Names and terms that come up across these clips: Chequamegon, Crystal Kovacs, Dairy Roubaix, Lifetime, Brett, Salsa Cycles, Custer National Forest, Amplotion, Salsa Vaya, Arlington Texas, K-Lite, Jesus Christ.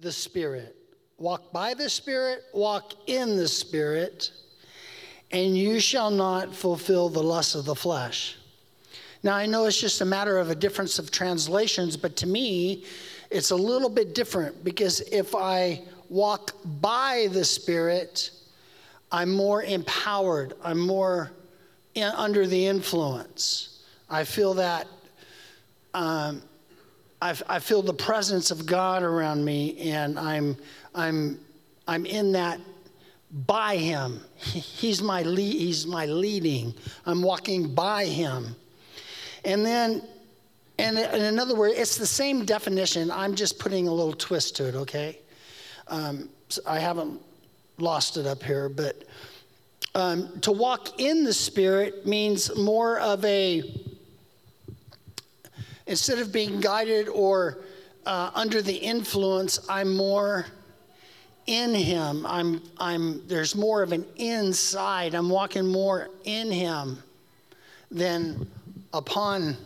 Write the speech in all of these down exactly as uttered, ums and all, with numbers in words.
the Spirit. Walk by the Spirit, walk in the Spirit, and you shall not fulfill the lust of the flesh. Now, I know it's just a matter of a difference of translations, but to me, it's a little bit different, because if I walk by the Spirit, I'm more empowered. I'm more in, under the influence. I feel that, um, I, I feel the presence of God around me, and I'm, I'm, I'm in that by Him. He's my lead. He's my leading. I'm walking by Him. And then, and in another word, it's the same definition. I'm just putting a little twist to it, okay? Um, so I haven't lost it up here, but um, to walk in the Spirit means more of a, instead of being guided or uh, under the influence, I'm more in Him. I'm, I'm, there's more of an inside. I'm walking more in Him than upon,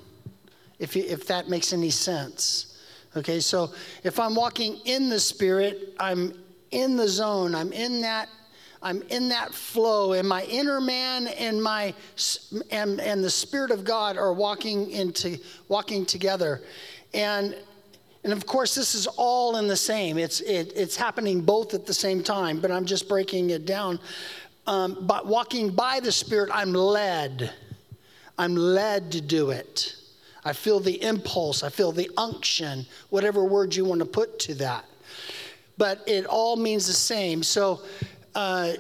if you, if that makes any sense. Okay, so if I'm walking in the Spirit, I'm in the zone. I'm in that. I'm in that flow. And my inner man and my and and the Spirit of God are walking into walking together, and and of course this is all in the same. It's it, it's happening both at the same time. But I'm just breaking it down. Um, but walking by the Spirit, I'm led. I'm led to do it. I feel the impulse. I feel the unction, whatever word you want to put to that. But it all means the same. So uh,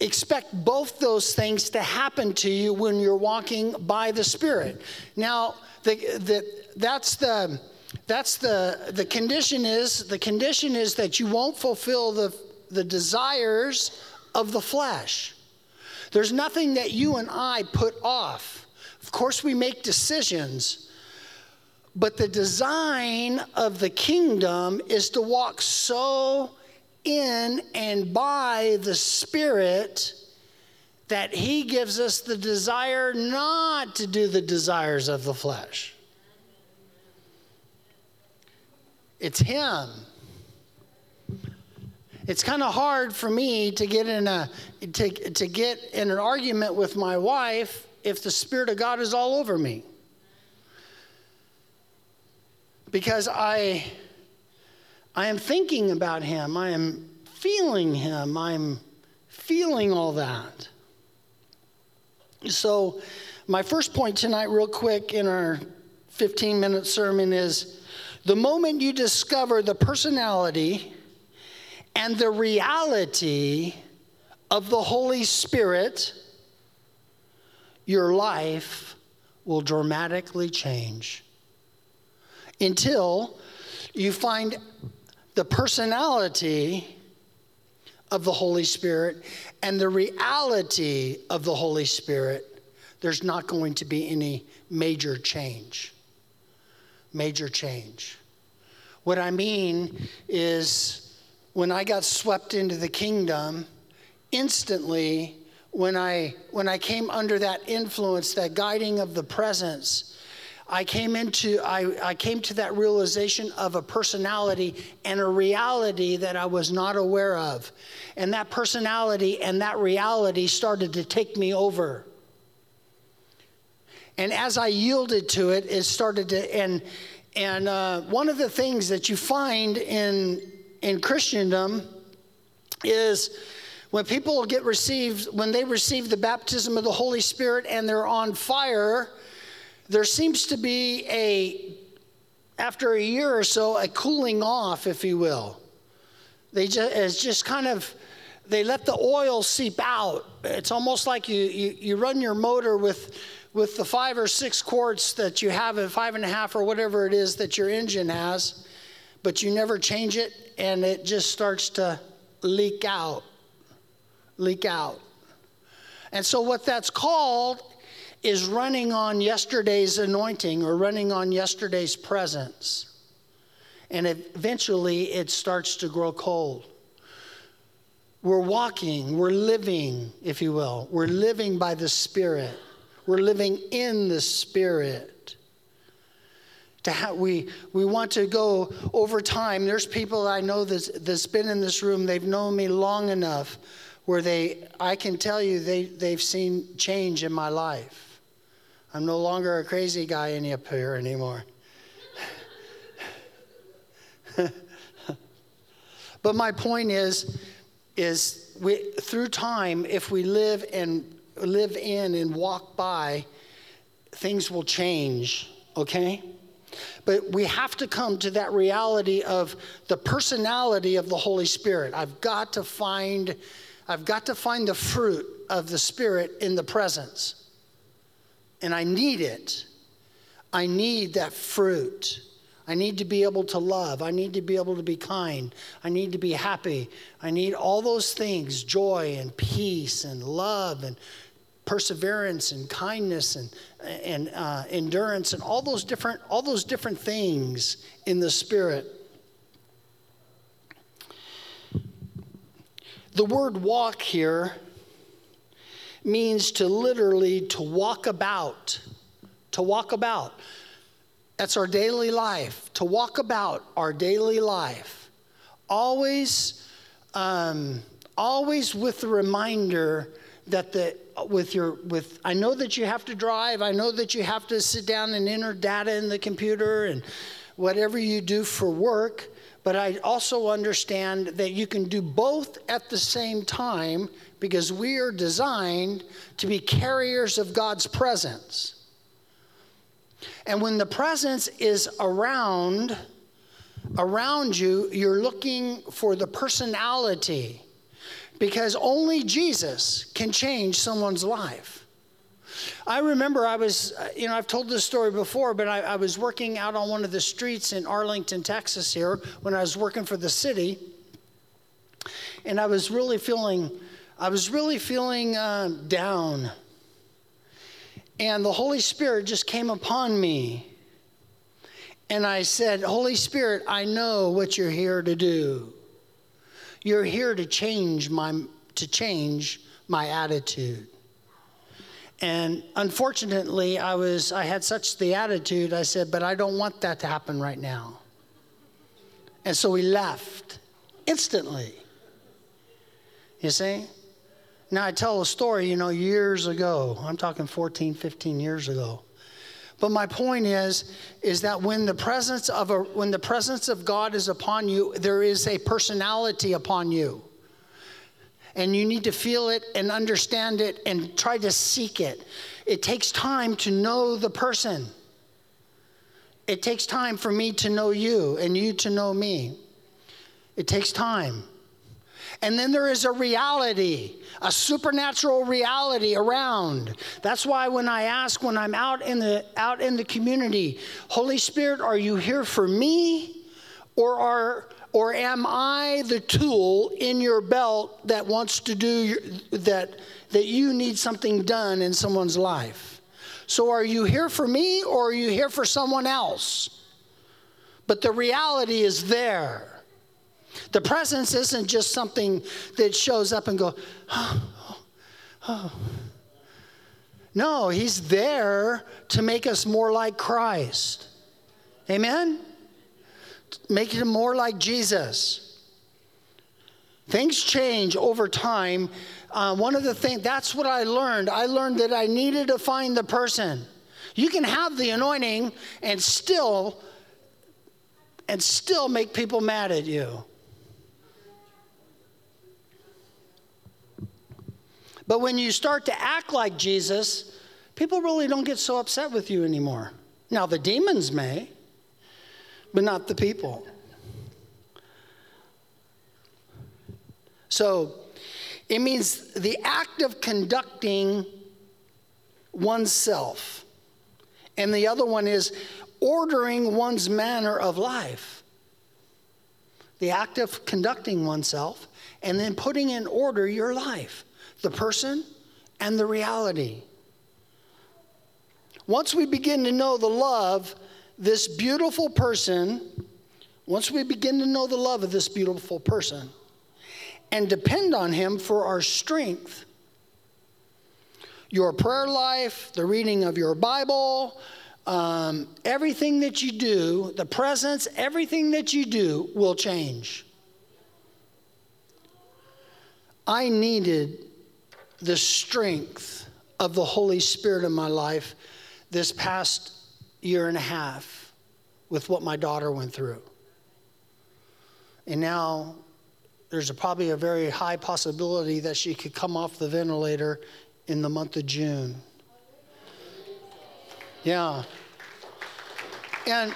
expect both those things to happen to you when you're walking by the Spirit. Now, the, the, that's the that's the the condition is the condition is that you won't fulfill the the desires of the flesh. There's nothing that you and I put off. Of course, we make decisions, but the design of the kingdom is to walk so in and by the Spirit that He gives us the desire not to do the desires of the flesh. It's Him. It's kind of hard for me to get in a to, to get in an argument with my wife if the Spirit of God is all over me, because I I am thinking about Him, I am feeling Him, I'm feeling all that. So, my first point tonight, real quick, in our fifteen-minute sermon is the moment you discover the personality and the reality of the Holy Spirit, your life will dramatically change until you find the personality of the Holy Spirit and the reality of the Holy Spirit. There's not going to be any major change. Major change. What I mean is, when I got swept into the kingdom, instantly, when I when I came under that influence, that guiding of the presence, I came into I, I came to that realization of a personality and a reality that I was not aware of. And that personality and that reality started to take me over. And as I yielded to it, it started to and and uh, one of the things that you find in in Christendom is when people get received, when they receive the baptism of the Holy Spirit and they're on fire, there seems to be a, after a year or so, a cooling off, if you will. They just, it's just kind of, they let the oil seep out. It's almost like you, you, you run your motor with, with the five or six quarts that you have at five and a half or whatever it is that your engine has, but you never change it, and it just starts to leak out, leak out. And so what that's called is running on yesterday's anointing or running on yesterday's presence. And eventually it starts to grow cold. We're walking, we're living, if you will. We're living by the Spirit. We're living in the Spirit. To ha- we we want to go over time. There's people I know that's, that's been in this room. They've known me long enough where they I can tell you they, they've seen change in my life. I'm no longer a crazy guy in up here anymore. But my point is, is we through time, if we live and live in and walk by, things will change, okay? But we have to come to that reality of the personality of the Holy Spirit. I've got to find, I've got to find the fruit of the Spirit in the presence. And I need it. I need that fruit. I need to be able to love. I need to be able to be kind. I need to be happy. I need all those things, joy and peace and love and perseverance and kindness and and uh, endurance and all those different all those different things in the Spirit. The word walk here means to literally to walk about, to walk about. That's our daily life, to walk about our daily life. Always, um, always with the reminder that the, with your, with, I know that you have to drive, I know that you have to sit down and enter data in the computer and whatever you do for work, but I also understand that you can do both at the same time because we are designed to be carriers of God's presence. And when the presence is around, around you, you're looking for the personality, because only Jesus can change someone's life. I remember I was, you know, I've told this story before, but I, I was working out on one of the streets in Arlington, Texas here when I was working for the city. And I was really feeling, I was really feeling uh, down. And the Holy Spirit just came upon me. And I said, Holy Spirit, I know what you're here to do. You're here to change my to change my attitude. And unfortunately, I was I had such the attitude, I said, but I don't want that to happen right now. And so we left instantly. You see? Now, I tell a story, you know, years ago. I'm talking fourteen, fifteen years ago. But my point is, is that when the presence of a, when the presence of God is upon you, there is a personality upon you. And you need to feel it and understand it and try to seek it. It takes time to know the person. It takes time for me to know you and you to know me. It takes time. And then there is a reality, a supernatural reality around. That's why when I ask, when I'm out in the out in the community, Holy Spirit, are you here for me, or are or am I the tool in your belt that wants to do your, that that you need something done in someone's life? So are you here for me, or are you here for someone else? But the reality is there. The presence isn't just something that shows up and goes, oh, oh, oh. No, he's there to make us more like Christ. Amen? Make him more like Jesus. Things change over time. Uh, one of the things, that's what I learned. I learned that I needed to find the person. You can have the anointing and still, and still make people mad at you. But when you start to act like Jesus, people really don't get so upset with you anymore. Now, the demons may, but not the people. So it means the act of conducting oneself. And the other one is ordering one's manner of life. The act of conducting oneself and then putting in order your life. The person and the reality. Once we begin to know the love, this beautiful person, once we begin to know the love of this beautiful person and depend on him for our strength, your prayer life, the reading of your Bible, um, everything that you do, the presence, everything that you do will change. I needed the strength of the Holy Spirit in my life this past year and a half with what my daughter went through. And now there's a, probably a very high possibility that she could come off the ventilator in the month of June. Yeah. And,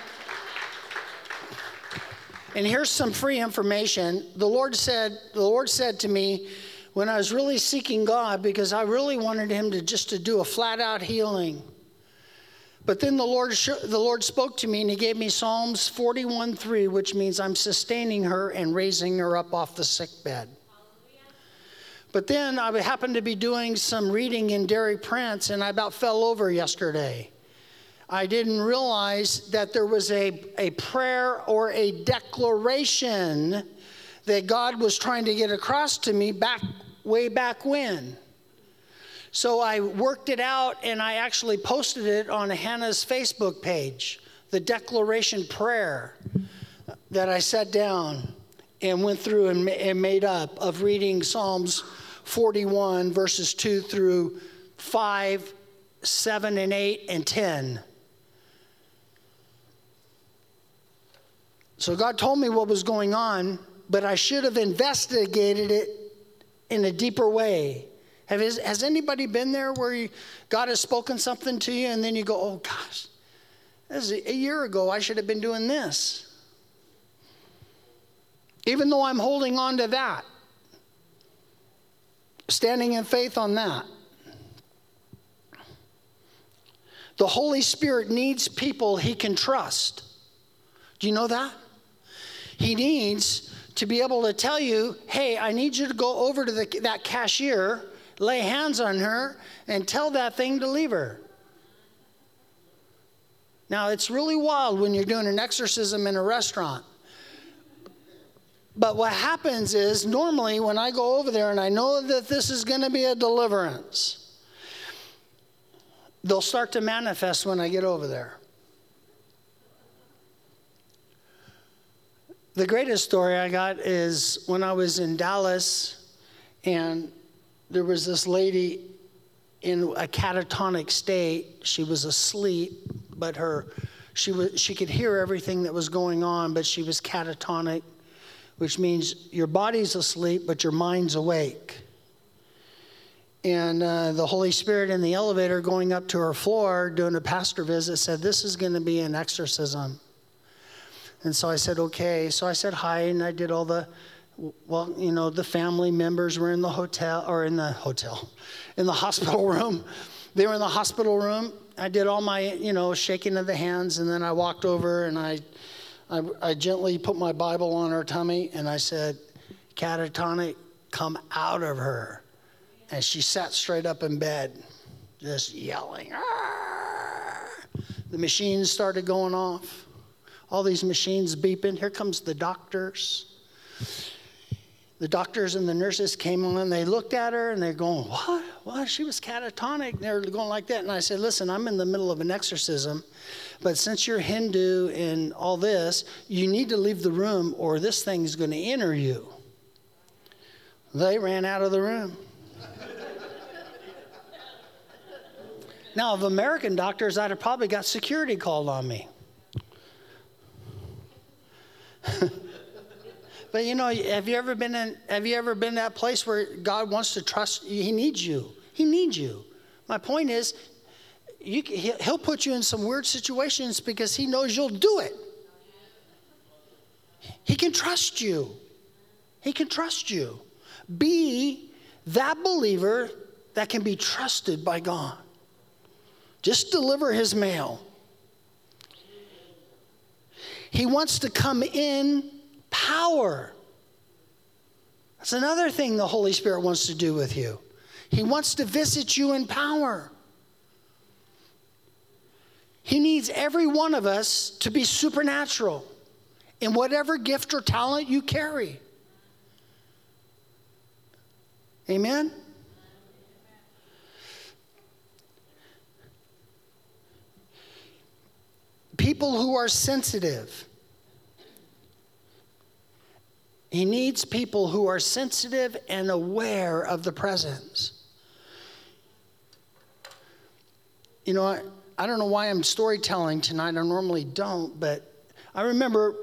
and here's some free information. The Lord said, the Lord said to me, when I was really seeking God, because I really wanted him to just to do a flat out healing. But then the Lord sh- the Lord spoke to me and he gave me Psalms forty-one three, which means I'm sustaining her and raising her up off the sick bed. But then I happened to be doing some reading in Derry Prince, and I about fell over yesterday. I didn't realize that there was a, a prayer or a declaration that God was trying to get across to me back way back when. So I worked it out, and I actually posted it on Hannah's Facebook page, the declaration prayer that I set down and went through and, and made up of reading Psalms forty-one, verses two through five, seven, and eight, and ten. So God told me what was going on, but I should have investigated it in a deeper way. Have, has anybody been there where you, God has spoken something to you, and then you go, oh, gosh, this is a year ago, I should have been doing this. Even though I'm holding on to that, standing in faith on that. The Holy Spirit needs people he can trust. Do you know that? He needs to be able to tell you, hey, I need you to go over to the, that cashier, lay hands on her, and tell that thing to leave her. Now, it's really wild when you're doing an exorcism in a restaurant. But what happens is, normally when I go over there and I know that this is going to be a deliverance, they'll start to manifest when I get over there. The greatest story I got is when I was in Dallas, and there was this lady in a catatonic state. She was asleep, but her she was she could hear everything that was going on, but she was catatonic, which means your body's asleep, but your mind's awake. And uh, the Holy Spirit in the elevator going up to her floor, doing a pastor visit, said, this is going to be an exorcism. And so I said, okay. So I said hi, and I did all the, well, you know, the family members were in the hotel, or in the hotel, in the hospital room. They were in the hospital room. I did all my, you know, shaking of the hands, and then I walked over, and I, I, I gently put my Bible on her tummy, and I said, catatonic, come out of her. And she sat straight up in bed, just yelling. Arr! The machines started going off. All these machines beeping. Here comes the doctors. The doctors and the nurses came on. They looked at her, and they're going, what? What? She was catatonic. And they were going like that. And I said, listen, I'm in the middle of an exorcism. But since you're Hindu and all this, you need to leave the room or this thing's going to enter you. They ran out of the room. Now, of American doctors, I'd have probably got security called on me. But you know, have you ever been in? Have you ever been in that place where God wants to trust? He needs you. He needs you. My point is, You, he'll put you in some weird situations because he knows you'll do it. He can trust you. He can trust you. Be that believer that can be trusted by God. Just deliver his mail. He wants to come in power. That's another thing the Holy Spirit wants to do with you. He wants to visit you in power. He needs every one of us to be supernatural in whatever gift or talent you carry. Amen? people who are sensitive. He needs people who are sensitive and aware of the presence. You know, I, I don't know why I'm storytelling tonight. I normally don't, but I remember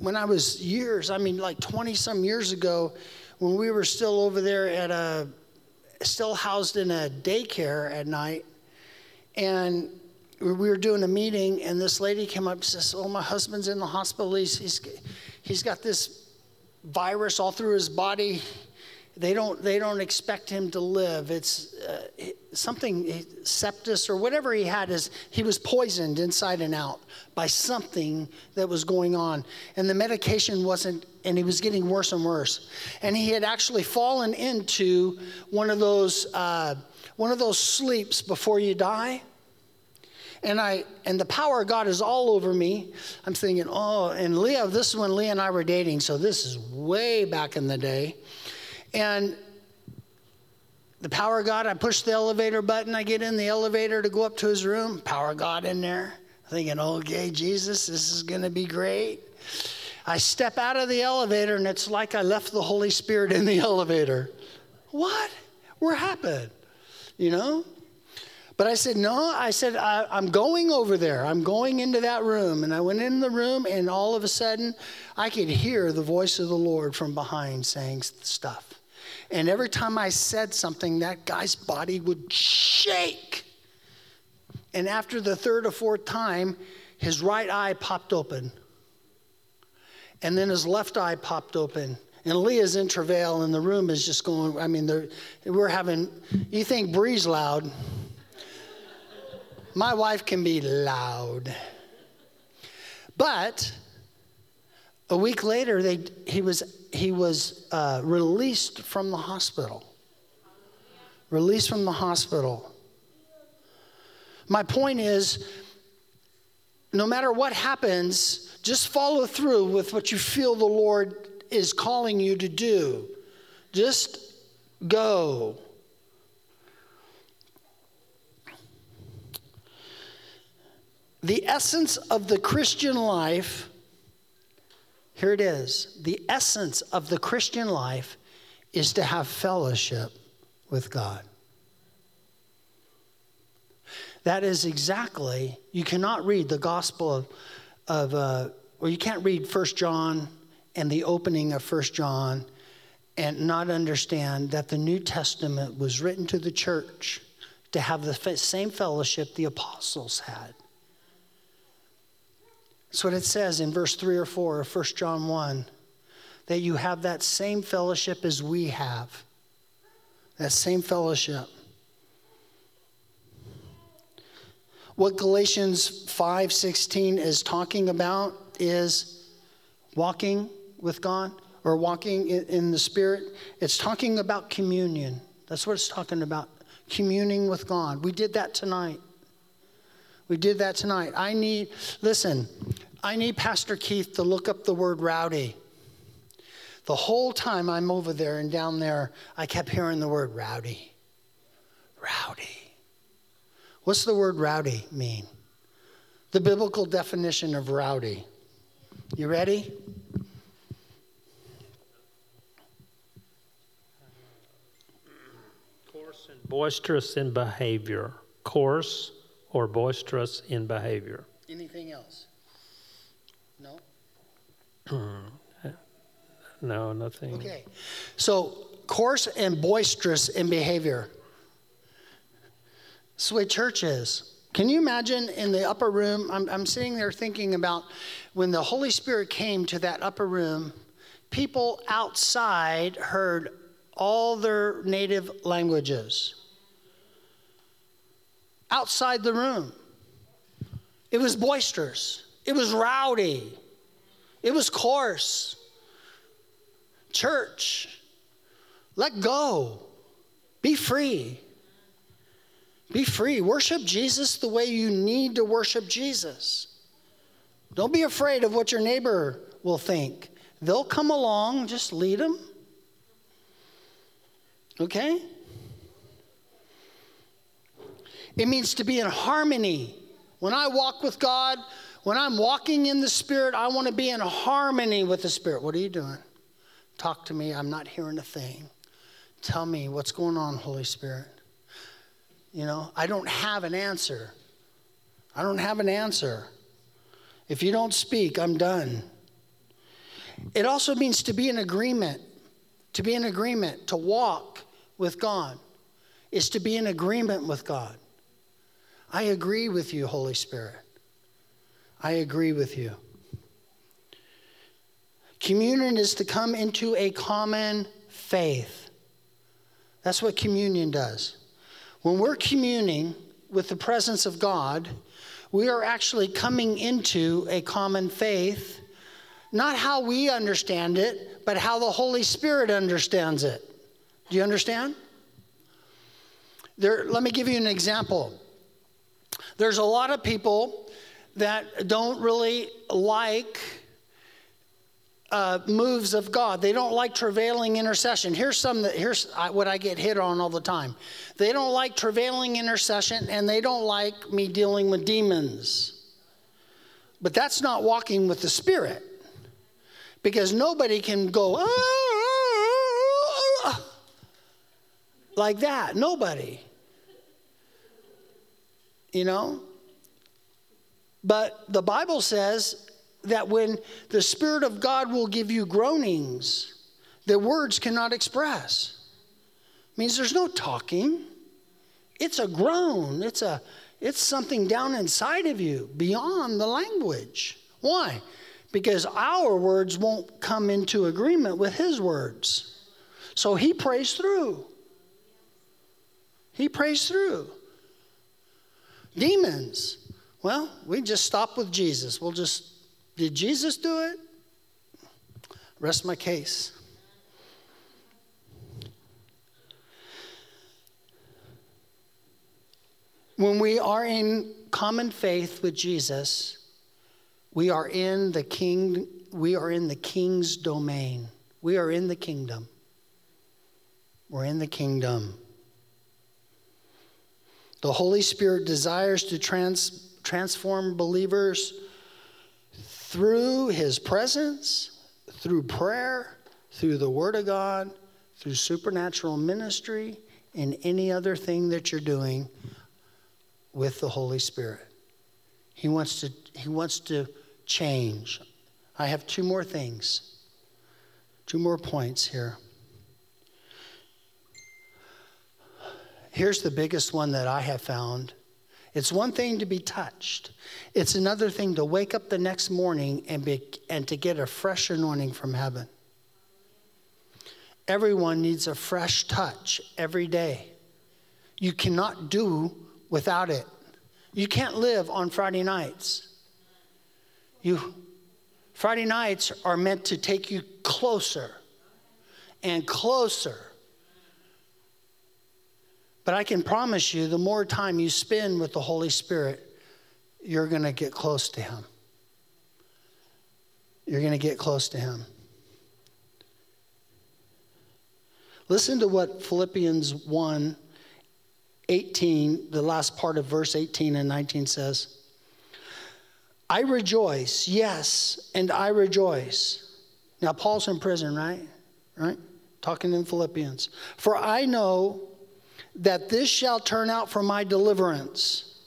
when I was years, I mean like twenty-some years ago, when we were still over there at a, still housed in a daycare at night, and we were doing a meeting, and this lady came up and says, oh, my husband's in the hospital. He's, he's, he's got this virus all through his body. They don't, they don't expect him to live. It's uh, something, sepsis or whatever he had is, he was poisoned inside and out by something that was going on. And the medication wasn't, and he was getting worse and worse. And he had actually fallen into one of those, uh, one of those sleeps before you die. And I and the power of God is all over me. I'm thinking, oh, and Leah, this is when Leah and I were dating, so this is way back in the day. And the power of God, I push the elevator button, I get in the elevator to go up to his room, power of God in there. Thinking, okay, Jesus, this is gonna be great. I step out of the elevator, and it's like I left the Holy Spirit in the elevator. What? What happened? You know? But I said, no, I said, I, I'm going over there. I'm going into that room. And I went in the room, and all of a sudden, I could hear the voice of the Lord from behind saying stuff. And every time I said something, that guy's body would shake. And after the third or fourth time, his right eye popped open. And then his left eye popped open. And Leah's in travail, and the room is just going, I mean, we're having, you think Bree's loud. My wife can be loud. But a week later, they he was he was uh, released from the hospital. Released from the hospital. My point is, no matter what happens, just follow through with what you feel the Lord is calling you to do. Just go. The essence of the Christian life, here it is. The essence of the Christian life is to have fellowship with God. That is exactly, you cannot read the gospel of, of uh, or you can't read First John and the opening of First John and not understand that the New Testament was written to the church to have the f- same fellowship the apostles had. That's what it says in verse three or four of First John one, that you have that same fellowship as we have. That same fellowship. What Galatians five sixteen is talking about is walking with God or walking in the Spirit. It's talking about communion. That's what it's talking about, communing with God. We did that tonight. We did that tonight. I need, listen, I need Pastor Keith to look up the word rowdy. The whole time I'm over there and down there, I kept hearing the word rowdy. Rowdy. What's the word rowdy mean? The biblical definition of rowdy. You ready? Coarse and boisterous in behavior. Coarse or boisterous in behavior. Anything else? No? No, nothing. Okay. So, coarse and boisterous in behavior. That's the way church is. Can you imagine in the upper room? I'm, I'm sitting there thinking about when the Holy Spirit came to that upper room, people outside heard all their native languages. Outside the room. It was boisterous. It was rowdy. It was coarse. Church, let go. Be free. Be free. Worship Jesus the way you need to worship Jesus. Don't be afraid of what your neighbor will think. They'll come along, just lead them. Okay? It means to be in harmony When I walk with God, when I'm walking in the Spirit, I want to be in harmony with the Spirit. What are you doing? Talk to me. I'm not hearing a thing. Tell me what's going on, Holy Spirit. You know, I don't have an answer. I don't have an answer. If you don't speak, I'm done. It also means to be in agreement. To be in agreement, to walk with God, is to be in agreement with God. I agree with you, Holy Spirit. I agree with you. Communion is to come into a common faith. That's what communion does. When we're communing with the presence of God, we are actually coming into a common faith, not how we understand it, but how the Holy Spirit understands it. Do you understand? There, let me give you an example. There's a lot of people that don't really like uh, moves of God. They don't like travailing intercession. Here's some that here's what I get hit on all the time. They don't like travailing intercession, and they don't like me dealing with demons. But that's not walking with the Spirit, because nobody can go ah, ah, ah, like that. Nobody. You know? But the Bible says that when the Spirit of God will give you groanings that words cannot express. It means there's no talking. It's a groan. It's a it's something down inside of you beyond the language. Why? Because our words won't come into agreement with his words. So he prays through. He prays through. Demons. Well, we just stop with Jesus. We'll just, did Jesus do it? Rest my case. When we are in common faith with Jesus, we are in the king, we are in the king's domain. We are in the kingdom. We're in the kingdom. The Holy Spirit desires to trans, transform believers through his presence, through prayer, through the Word of God, through supernatural ministry, and any other thing that you're doing with the Holy Spirit. He wants to, he wants to change. I have two more things, two more points here. Here's the biggest one that I have found. It's one thing to be touched. It's another thing to wake up the next morning and be, and to get a fresh anointing from heaven. Everyone needs a fresh touch every day. You cannot do without it. You can't live on Friday nights. You, Friday nights are meant to take you closer and closer. But I can promise you, the more time you spend with the Holy Spirit, you're going to get close to him. You're going to get close to him. Listen to what Philippians one, eighteen, the last part of verse eighteen and nineteen says. I rejoice, yes, and I rejoice. Now, Paul's in prison, right? Right? Talking in Philippians. For I know that this shall turn out for my deliverance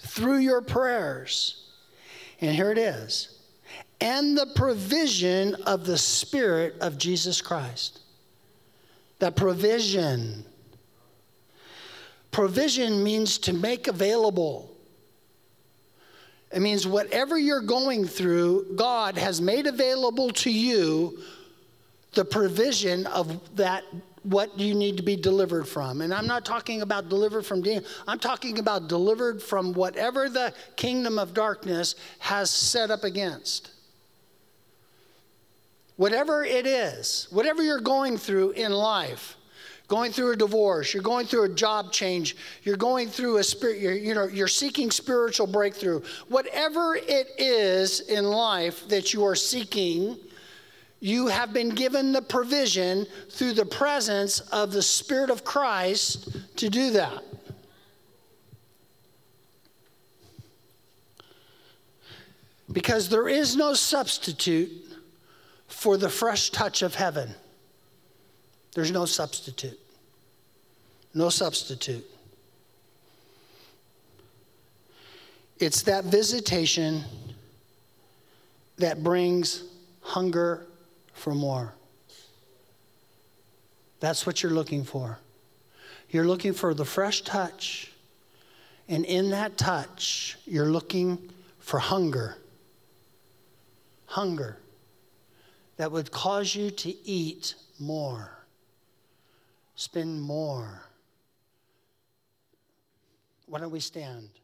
through your prayers. And here it is. And the provision of the Spirit of Jesus Christ. The provision. Provision means to make available. It means whatever you're going through, God has made available to you the provision of that, what you need to be delivered from. And I'm not talking about delivered from demons. I'm talking about delivered from whatever the kingdom of darkness has set up against. Whatever it is, whatever you're going through in life, going through a divorce, you're going through a job change, you're going through a spirit, you're, you know, you're seeking spiritual breakthrough. Whatever it is in life that you are seeking, you have been given the provision through the presence of the Spirit of Christ to do that. because there is no substitute for the fresh touch of heaven. There's no substitute. No substitute. It's that visitation that brings hunger for more. That's what you're looking for. You're looking for the fresh touch. And in that touch, you're looking for hunger. Hunger that would cause you to eat more, spend more. Why don't we stand?